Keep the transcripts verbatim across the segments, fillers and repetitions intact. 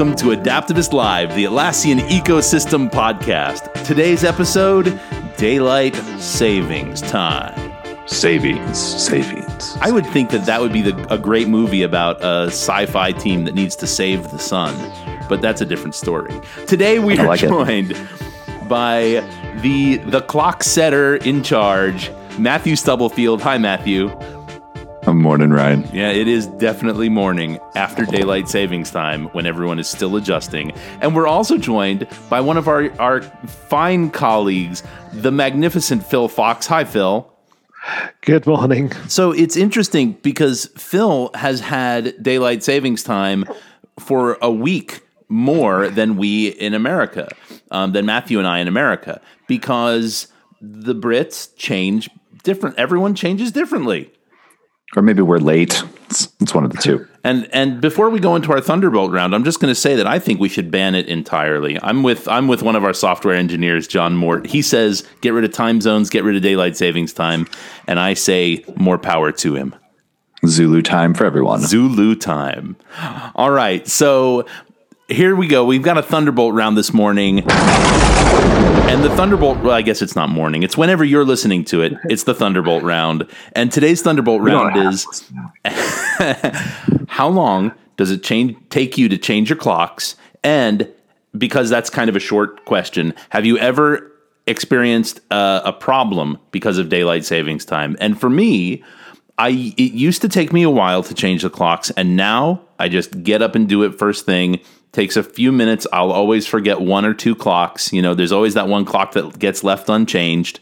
welcome to Adaptavist Live, the Atlassian Ecosystem Podcast. Today's episode, Daylight Savings Time. Savings, savings. I would think that that would be the, a great movie about a sci-fi team that needs to save the sun, but that's a different story. Today we are like joined it. by the the clock setter in charge, Matthew Stubblefield. Hi, Matthew. I'm morning, Ryan. Yeah, it is definitely morning after daylight savings time when everyone is still adjusting. And we're also joined by one of our, our fine colleagues, the magnificent Phil Fox. Hi, Phil. Good morning. So it's interesting because Phil has had daylight savings time for a week more than we in America, um, than Matthew and I in America, because the Brits change different. Everyone changes differently. Or maybe we're late. It's, it's one of the two. And and before we go into our Thunderbolt round, I'm just going to say that I think we should ban it entirely. I'm with I'm with one of our software engineers, John Mort. He says, get rid of time zones, get rid of daylight savings time. And I say, more power to him. Zulu time for everyone. Zulu time. All right. So here we go. We've got a Thunderbolt round this morning. And the Thunderbolt, well, I guess it's not morning. It's whenever you're listening to it. It's the Thunderbolt round. And today's Thunderbolt round is, how long does it change, take you to change your clocks? And because that's kind of a short question, have you ever experienced uh, a problem because of daylight savings time? And for me, I it used to take me a while to change the clocks. And now I just get up and do it first thing. Takes a few minutes. I'll always forget one or two clocks. You know, there's always that one clock that gets left unchanged,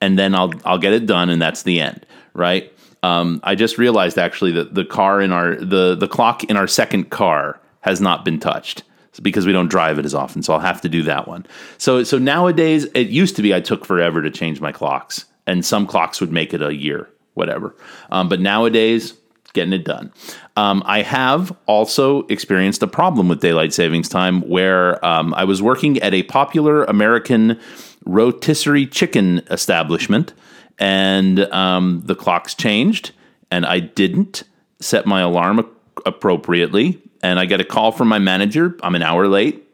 and then I'll I'll get it done, and that's the end, right? Um, I just realized actually that the car in our the the clock in our second car has not been touched because we don't drive it as often. So I'll have to do that one. So so nowadays, it used to be I took forever to change my clocks, and some clocks would make it a year, whatever. Um, but nowadays, getting it done. Um, I have also experienced a problem with daylight savings time where um, I was working at a popular American rotisserie chicken establishment, and um, the clocks changed, and I didn't set my alarm a- appropriately, and I got a call from my manager. I'm an hour late,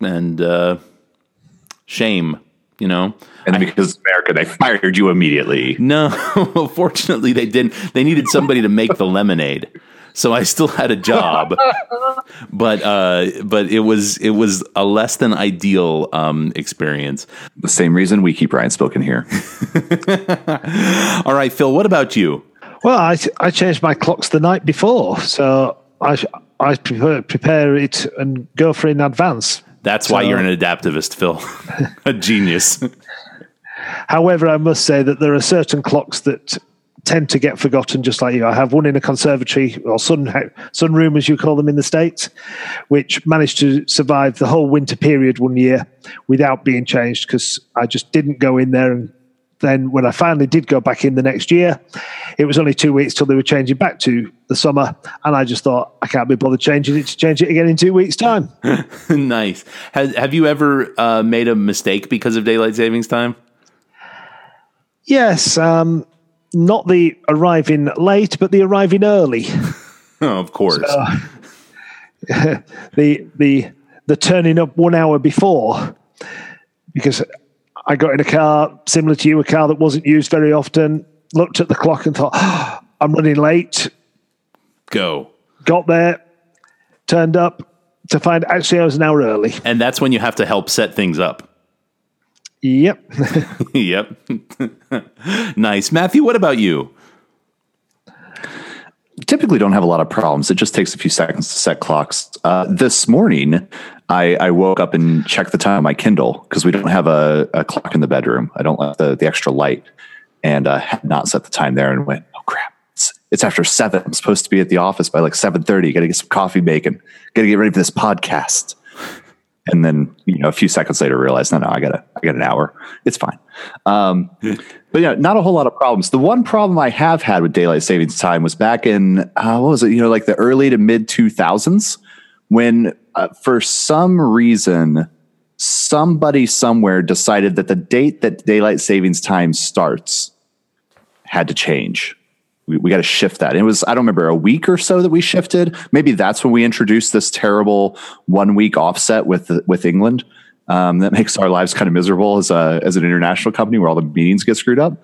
and uh, shame. You know, and because I, America, they fired you immediately. No, fortunately they didn't. They needed somebody to make the lemonade, so I still had a job. But uh, but it was it was a less than ideal um, experience. The same reason we keep Ryan Spilkin here. All right, Phil. What about you? Well, I I changed my clocks the night before, so I I prepare, prepare it and go for it in advance. That's why so, you're an adaptivist, Phil. A genius. However, I must say that there are certain clocks that tend to get forgotten, just like you. I have one in a conservatory, or sun sunroom, as you call them in the States, which managed to survive the whole winter period one year without being changed because I just didn't go in there. And then when I finally did go back in the next year, it was only two weeks till they were changing back to the summer. And I just thought, I can't be bothered changing it to change it again in two weeks' time. Nice. Has, have you ever uh, made a mistake because of daylight savings time? Yes. Um, not the arriving late, but the arriving early. Oh, of course. So, the, the, the turning up one hour before, because I got in a car, similar to you, a car that wasn't used very often, looked at the clock and thought, oh, I'm running late. Go. Got there, turned up to find actually I was an hour early. And that's when you have to help set things up. Yep. Yep. Nice. Matthew, what about you? Typically don't have a lot of problems. It just takes a few seconds to set clocks. Uh, this morning, I, I woke up and checked the time on my Kindle because we don't have a, a clock in the bedroom. I don't like the, the extra light, and uh, had not set the time there and went, oh, crap. It's, it's after seven. I'm supposed to be at the office by like seven thirty. Got to get some coffee bacon. Got to get ready for this podcast. And then, you know, a few seconds later, realized, no, no, I got a, I got an hour. It's fine. Um, but yeah, not a whole lot of problems. The one problem I have had with daylight savings time was back in, uh, what was it? You know, like the early to mid two thousands, when uh, for some reason, somebody somewhere decided that the date that daylight savings time starts had to change. we, we got to shift that. And it was, I don't remember, a week or so that we shifted. Maybe that's when we introduced this terrible one week offset with, with England. Um, that makes our lives kind of miserable as a, as an international company where all the meetings get screwed up.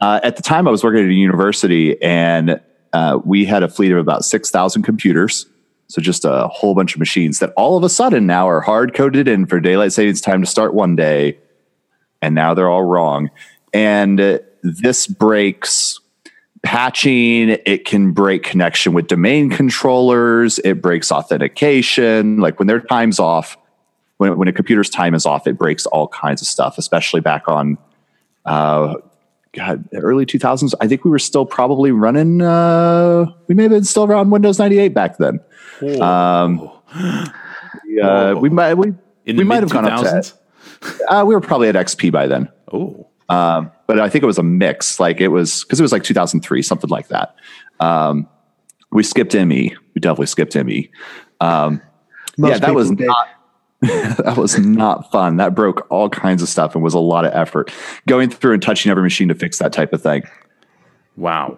Uh, at the time I was working at a university, and uh, we had a fleet of about six thousand computers. So just a whole bunch of machines that all of a sudden now are hard coded in for daylight savings time to start one day. And now they're all wrong. And uh, this breaks patching. It can break connection with domain controllers. It breaks authentication. Like when their time's off, when, when a computer's time is off, it breaks all kinds of stuff, especially back on, uh, God, early two thousands. I think we were still probably running, uh, we may have been still around Windows ninety-eight back then. Whoa. Um, we, uh, we might, we, we might have gone up to that. Uh, we were probably at X P by then. Oh, um, but I think it was a mix. Like it was, cause it was like two thousand three, something like that. Um, we skipped ME. We definitely skipped ME. Um, yeah, that was did. not, that was not fun. That broke all kinds of stuff and was a lot of effort going through and touching every machine to fix that type of thing. Wow.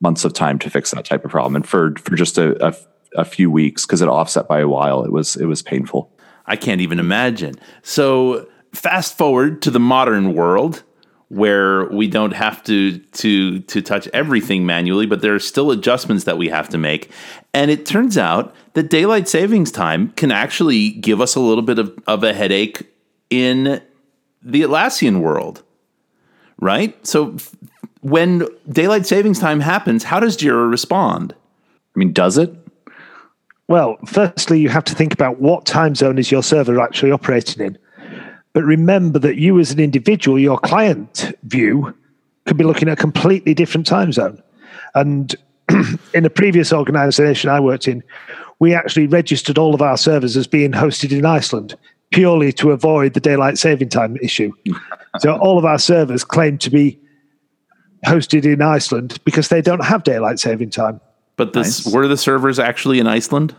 Months of time to fix that type of problem. And for, for just a, a, a few weeks, cause it offset by a while. It was, it was painful. I can't even imagine. So fast forward to the modern world where we don't have to, to, to touch everything manually, but there are still adjustments that we have to make. And it turns out that daylight savings time can actually give us a little bit of, of a headache in the Atlassian world, right? So f- when daylight savings time happens, how does Jira respond? I mean, does it? Well, firstly, you have to think about what time zone is your server actually operating in. But remember that you as an individual, your client view, could be looking at a completely different time zone. And in a previous organization I worked in, we actually registered all of our servers as being hosted in Iceland, purely to avoid the daylight saving time issue. So all of our servers claimed to be hosted in Iceland because they don't have daylight saving time. But this, nice. Were the servers actually in Iceland?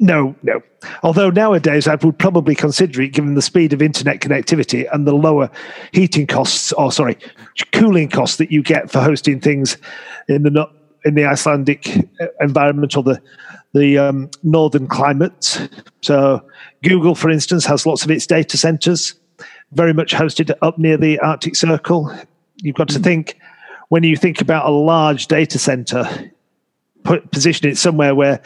No, no. Although nowadays I would probably consider it given the speed of internet connectivity and the lower heating costs, or sorry, cooling costs that you get for hosting things in the in the Icelandic environment or the, the um, northern climates. So Google, for instance, has lots of its data centers very much hosted up near the Arctic Circle. You've got to think, when you think about a large data center, put, position it somewhere where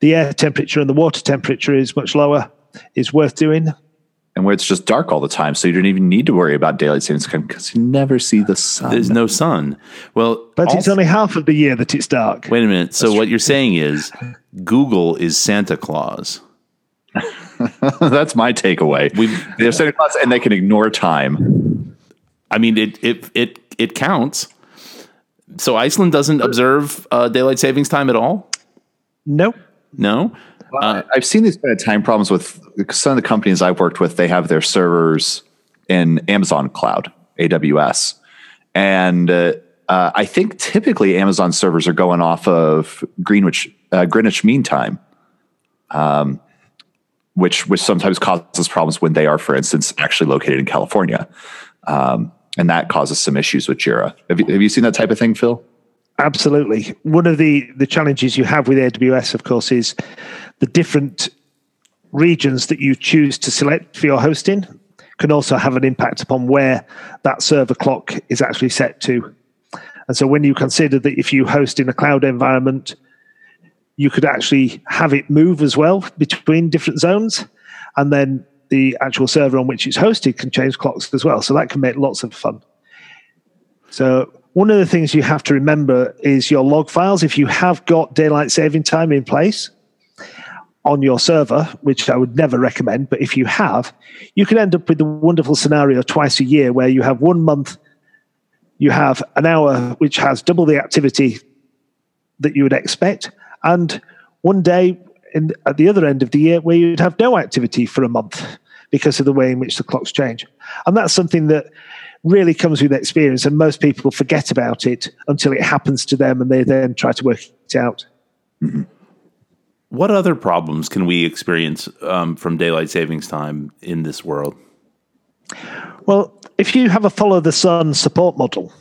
the air temperature and the water temperature is much lower, is worth doing. And where it's just dark all the time, so you don't even need to worry about daylight savings time because you never see the sun. There's no sun. Well, But also, it's only half of the year that it's dark. Wait a minute. So That's what true. You're saying is Google is Santa Claus. That's my takeaway. We've, They're Santa Claus and they can ignore time. I mean, it it it, it counts. So Iceland doesn't observe uh, daylight savings time at all? Nope. No, well, uh, I've seen these kind of time problems with some of the companies I've worked with. They have their servers in Amazon cloud, A W S. And uh, uh, I think typically Amazon servers are going off of Greenwich, uh, Greenwich Mean Time, um, which, which sometimes causes problems when they are, for instance, actually located in California. Um, and that causes some issues with Jira. Have you, have you seen that type of thing, Phil? Absolutely. One of the, the challenges you have with A W S, of course, is the different regions that you choose to select for your hosting can also have an impact upon where that server clock is actually set to. And so when you consider that if you host in a cloud environment, you could actually have it move as well between different zones. And then the actual server on which it's hosted can change clocks as well. So that can make lots of fun. So one of the things you have to remember is your log files. If you have got daylight saving time in place on your server, which I would never recommend, but if you have, you can end up with the wonderful scenario twice a year where you have one month, you have an hour which has double the activity that you would expect, and one day in, at the other end of the year where you'd have no activity for a month because of the way in which the clocks change. And that's something that really comes with experience, and most people forget about it until it happens to them and they then try to work it out. Mm-hmm. What other problems can we experience um, from daylight savings time in this world? Well, if you have a follow the sun support model,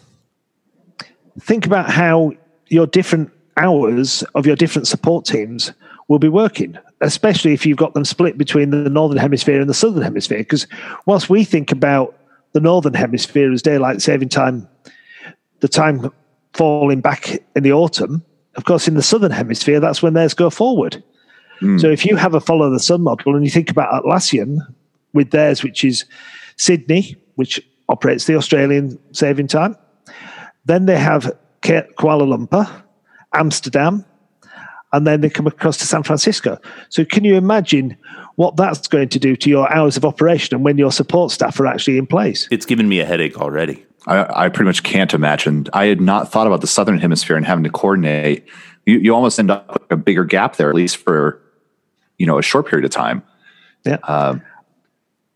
think about how your different hours of your different support teams will be working, especially if you've got them split between the Northern Hemisphere and the Southern Hemisphere. Because whilst we think about the Northern Hemisphere as daylight saving time, the time falling back in the autumn, of course, in the Southern Hemisphere, that's when theirs go forward. Mm. So if you have a follow the sun model and you think about Atlassian with theirs, which is Sydney, which operates the Australian saving time, then they have Kuala Lumpur, Amsterdam, and then they come across to San Francisco. So can you imagine what that's going to do to your hours of operation and when your support staff are actually in place? It's given me a headache already. I, I pretty much can't imagine. I had not thought about the Southern Hemisphere and having to coordinate. You, you almost end up with a bigger gap there, at least for, you know, a short period of time. Yeah. Um,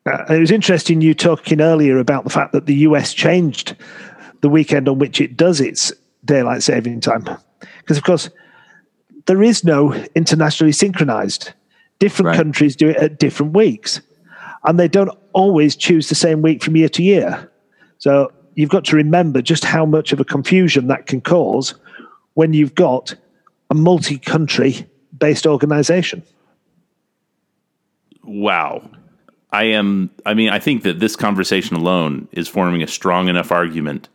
uh, it was interesting you talking earlier about the fact that the U S changed the weekend on which it does its daylight saving time. Because, of course, there is no internationally synchronized. Different right. countries do it at different weeks. And they don't always choose the same week from year to year. So you've got to remember just how much of a confusion that can cause when you've got a multi-country based organization. Wow. I am, I mean, I think that this conversation alone is forming a strong enough argument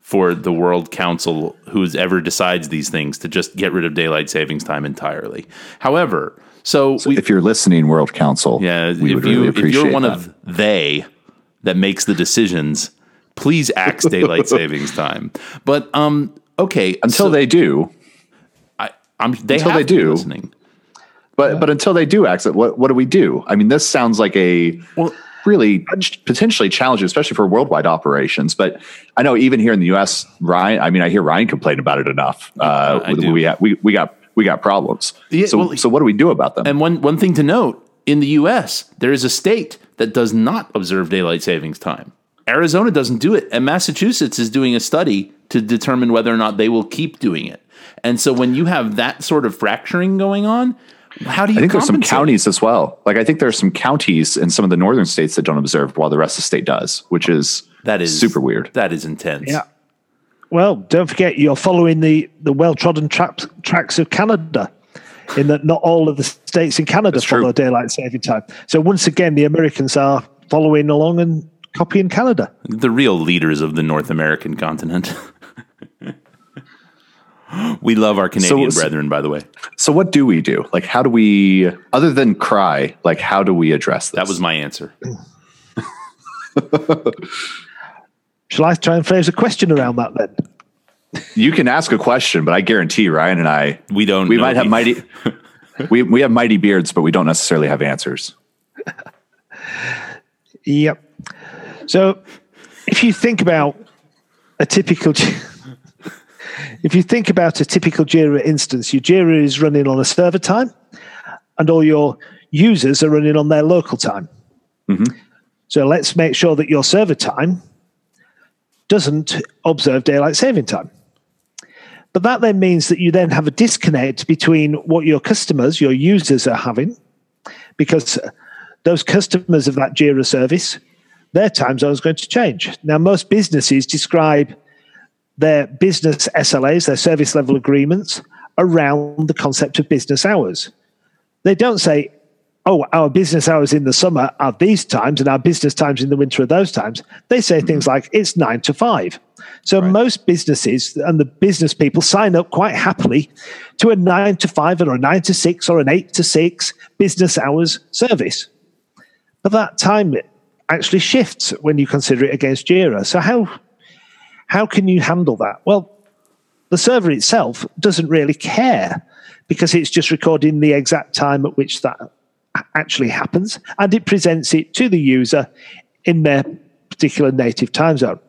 for the World Council, who's ever decides these things, to just get rid of daylight savings time entirely. However, so, so we, if you're listening, World Council, yeah, we if would you, really appreciate if you're one that. Of they that makes the decisions, please axe daylight savings time. But um, okay, until so, they do, I, I'm they until have they do. Listening. But yeah. but until they do axe it, what what do we do? I mean, this sounds like a well. Really potentially challenging, especially for worldwide operations. But I know even here in the U S, Ryan, I mean, I hear Ryan complain about it enough. Uh, I do. We, have, we, we got we got problems. Yeah, so, well, so what do we do about them? And one, one thing to note, in the U S, there is a state that does not observe daylight savings time. Arizona doesn't do it. And Massachusetts is doing a study to determine whether or not they will keep doing it. And so when you have that sort of fracturing going on, how do you I think compensate? There's some counties as well. Like I think there are some counties in some of the northern states that don't observe while the rest of the state does, which is that is super weird. That is intense. Yeah. Well, don't forget you're following the, the well-trodden traps, tracks of Canada in that not all of the states in Canada That's follow true. Daylight saving time. So once again, the Americans are following along and copying Canada. The real leaders of the North American continent. We love our Canadian so, brethren, by the way. So what do we do? Like, how do we, other than cry, like, how do we address this? That was my answer. Shall I try and phrase a question around that then? You can ask a question, but I guarantee Ryan and I, we don't, we know might have mighty, we, we have mighty beards, but we don't necessarily have answers. Yep. So if you think about a typical... If you think about a typical Jira instance, your Jira is running on a server time and all your users are running on their local time. Mm-hmm. So let's make sure that your server time doesn't observe daylight saving time. But that then means that you then have a disconnect between what your customers, your users are having, because those customers of that Jira service, their time zone is going to change. Now, most businesses describe their business S L As, their service level agreements, around the concept of business hours. They don't say, oh, our business hours in the summer are these times and our business times in the winter are those times. They say mm-hmm. things like, it's nine to five. So right. most businesses and the business people sign up quite happily to a nine to five or a nine to six or an eight to six business hours service. But that time actually shifts when you consider it against Jira. So how... How can you handle that? Well, the server itself doesn't really care because it's just recording the exact time at which that actually happens, and it presents it to the user in their particular native time zone.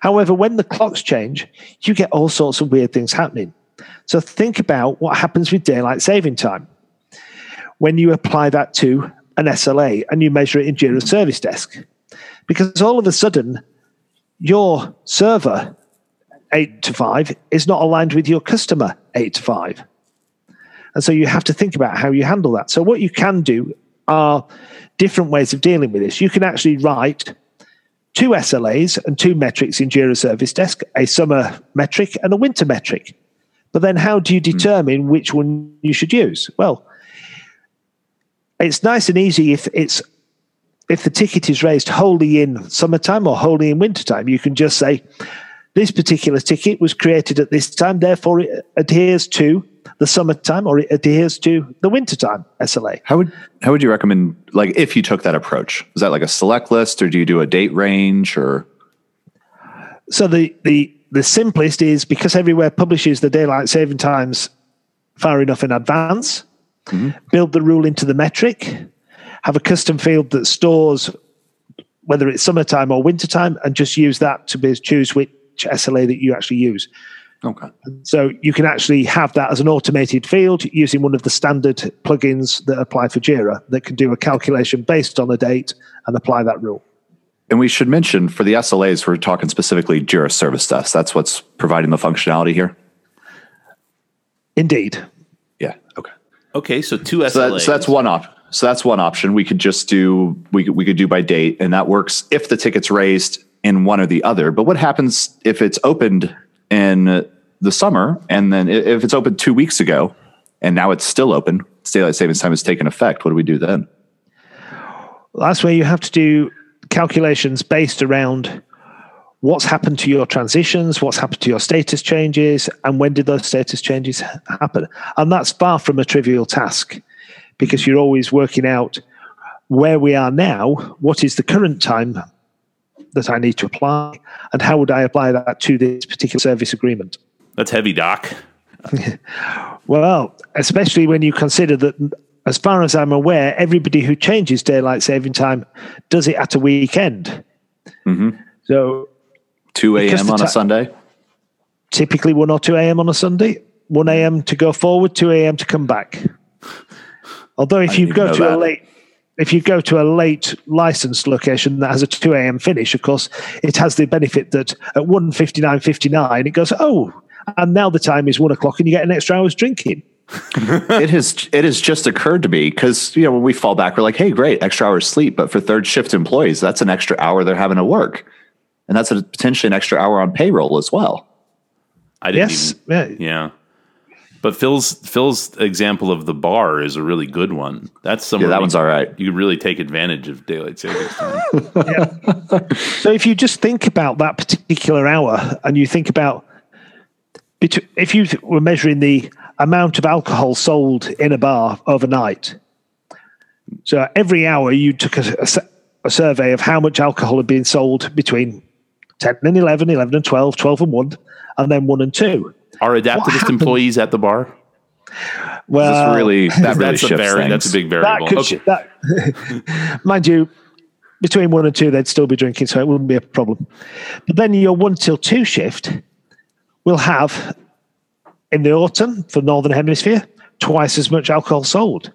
However, when the clocks change, you get all sorts of weird things happening. So think about what happens with daylight saving time when you apply that to an S L A and you measure it in Jira Service Desk, because all of a sudden, your server eight to five is not aligned with your customer eight to five. And so you have to think about how you handle that. So what you can do are different ways of dealing with this. You can actually write two S L As and two metrics in Jira Service Desk, a summer metric and a winter metric. But then how do you determine mm. which one you should use? Well, it's nice and easy if it's if the ticket is raised wholly in summertime or wholly in wintertime. You can just say, this particular ticket was created at this time, therefore it adheres to the summertime or it adheres to the wintertime S L A. How would how would you recommend, like, if you took that approach? Is that like a select list, or do you do a date range, or? So the the the simplest is, because everywhere publishes the daylight saving times far enough in advance, mm-hmm. build the rule into the metric, have a custom field that stores whether it's summertime or wintertime, and just use that to be, choose which S L A that you actually use. Okay. So you can actually have that as an automated field using one of the standard plugins that apply for Jira that can do a calculation based on a date and apply that rule. And we should mention, for the S L As, we're talking specifically Jira Service Desk. That's what's providing the functionality here? Indeed. Yeah, okay. Okay, so two S L As. So, that, so that's one option. So that's one option. We could just do, we could, we could do by date, and that works if the ticket's raised in one or the other. But what happens if it's opened in the summer, and then if it's open two weeks ago and now it's still open, daylight savings time has taken effect? What do we do then? Well, that's where you have to do calculations based around what's happened to your transitions, what's happened to your status changes, and when did those status changes happen. And that's far from a trivial task, because you're always working out where we are now, what is the current time that I need to apply, and how would I apply that to this particular service agreement? That's heavy, Doc. Well, especially when you consider that, as far as I'm aware, everybody who changes daylight saving time does it at a weekend. Mm-hmm. So two a.m. on ta- a Sunday? Typically one or two a.m. on a Sunday, one a.m. to go forward, two a.m. to come back. Although if I you go to that. a late... If you go to a late licensed location that has a two a.m. finish, of course, it has the benefit that at one fifty-nine fifty-nine, it goes, oh, and now the time is one o'clock and you get an extra hour's drinking. It has it has just occurred to me, because, you know, when we fall back, we're like, hey, great, extra hours sleep. But for third shift employees, that's an extra hour they're having to work. And that's a, potentially an extra hour on payroll as well. I didn't yes. Even, yeah. yeah. But Phil's Phil's example of the bar is a really good one. That's somewhere yeah, that one's all right. You really take advantage of daylight savings time. Yeah. So if you just think about that particular hour, and you think about if you were measuring the amount of alcohol sold in a bar overnight, so every hour you took a, a survey of how much alcohol had been sold between ten and eleven, eleven and twelve, twelve and one, and then one and two. Are Adaptavist employees at the bar? Well, this really, that really that's, a vari- that's a big variable. That okay. that, mind you, between one and two, they'd still be drinking, so it wouldn't be a problem. But then your one till two shift will have, in the autumn for Northern Hemisphere, twice as much alcohol sold.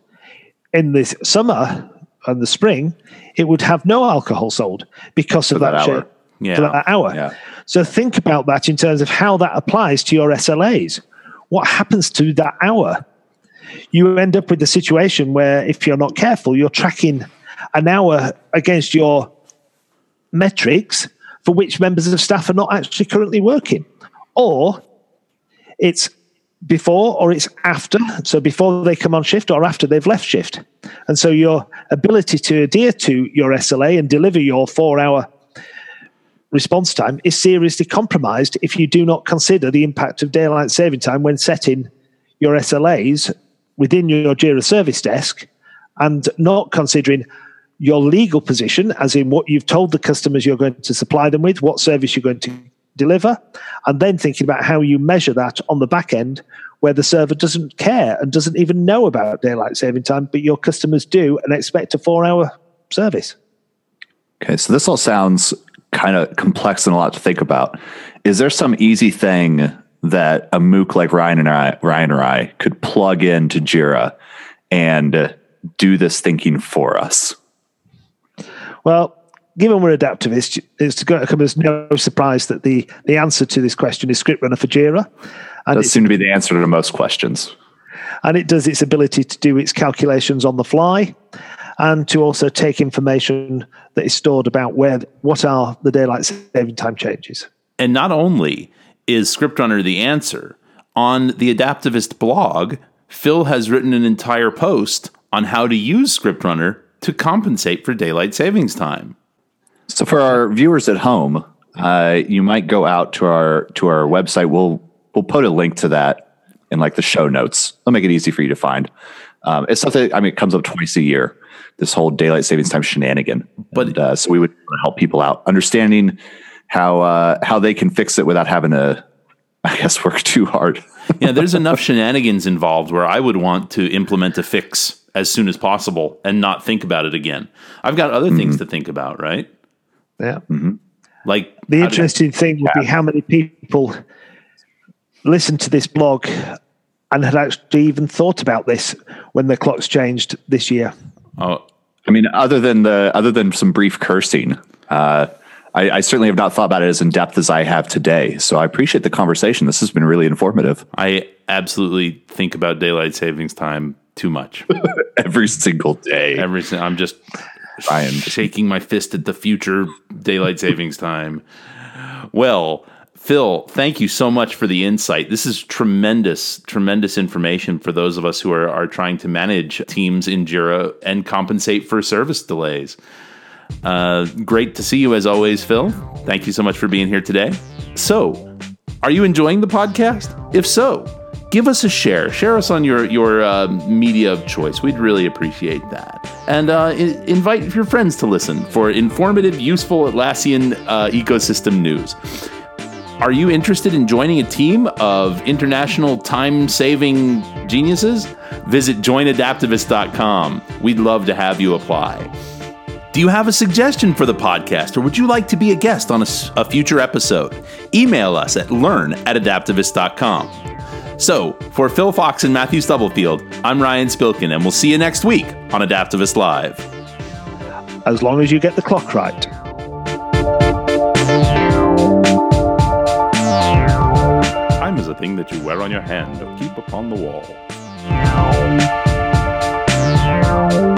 In the summer and the spring, it would have no alcohol sold because for of that, that hour. Shape. Yeah. For that hour. Yeah. So think about that in terms of how that applies to your S L As. What happens to that hour? You end up with a situation where, if you're not careful, you're tracking an hour against your metrics for which members of staff are not actually currently working. Or it's before or it's after. So before they come on shift or after they've left shift. And so your ability to adhere to your S L A and deliver your four-hour response time is seriously compromised if you do not consider the impact of daylight saving time when setting your S L As within your Jira Service Desk, and not considering your legal position, as in what you've told the customers you're going to supply them with, what service you're going to deliver, and then thinking about how you measure that on the back end, where the server doesn't care and doesn't even know about daylight saving time, but your customers do and expect a four-hour service. Okay, so this all sounds kind of complex and a lot to think about. Is there some easy thing that a MOOC like Ryan and I, Ryan or I could plug into Jira and do this thinking for us? Well, given we're adaptivists, it's going to come as no surprise that the, the answer to this question is ScriptRunner for Jira. And it does seem to be the answer to most questions. and it does its ability to do its calculations on the fly and to also take information that is stored about where what are the daylight saving time changes. And not only is ScriptRunner the answer, on the Adaptavist blog, Phil has written an entire post on how to use ScriptRunner to compensate for daylight savings time. So for our viewers at home, uh, you might go out to our to our website. We'll we'll put a link to that in like the show notes. I'll make it easy for you to find. Um, it's something, I mean, it comes up twice a year, this whole daylight savings time shenanigan. But and, uh, so we would help people out understanding how uh, how they can fix it without having to, I guess, work too hard. Yeah, there's enough shenanigans involved where I would want to implement a fix as soon as possible and not think about it again. I've got other mm-hmm. things to think about, right? Yeah. Mm-hmm. Like the interesting I, thing would yeah. be how many people listened to this blog and had actually even thought about this when the clocks changed this year. Oh, I mean, other than the other than some brief cursing, uh, I, I certainly have not thought about it as in depth as I have today. So I appreciate the conversation. This has been really informative. I absolutely think about daylight savings time too much. Every single day. Every I'm just. I am shaking my fist at the future daylight savings time. Well, Phil, thank you so much for the insight. This is tremendous, tremendous information for those of us who are, are trying to manage teams in Jira and compensate for service delays. Uh, great to see you as always, Phil. Thank you so much for being here today. So, are you enjoying the podcast? If so, give us a share. Share us on your, your uh, media of choice. We'd really appreciate that. And uh, I- invite your friends to listen for informative, useful Atlassian uh, ecosystem news. Are you interested in joining a team of international time-saving geniuses? Visit join adaptavist dot com. We'd love to have you apply. Do you have a suggestion for the podcast, or would you like to be a guest on a, a future episode? Email us at learn at adaptavist dot com. So, for Phil Fox and Matthew Stubblefield, I'm Ryan Spilkin, and we'll see you next week on Adaptavist Live. As long as you get the clock right. Time is a thing that you wear on your hand or keep upon the wall.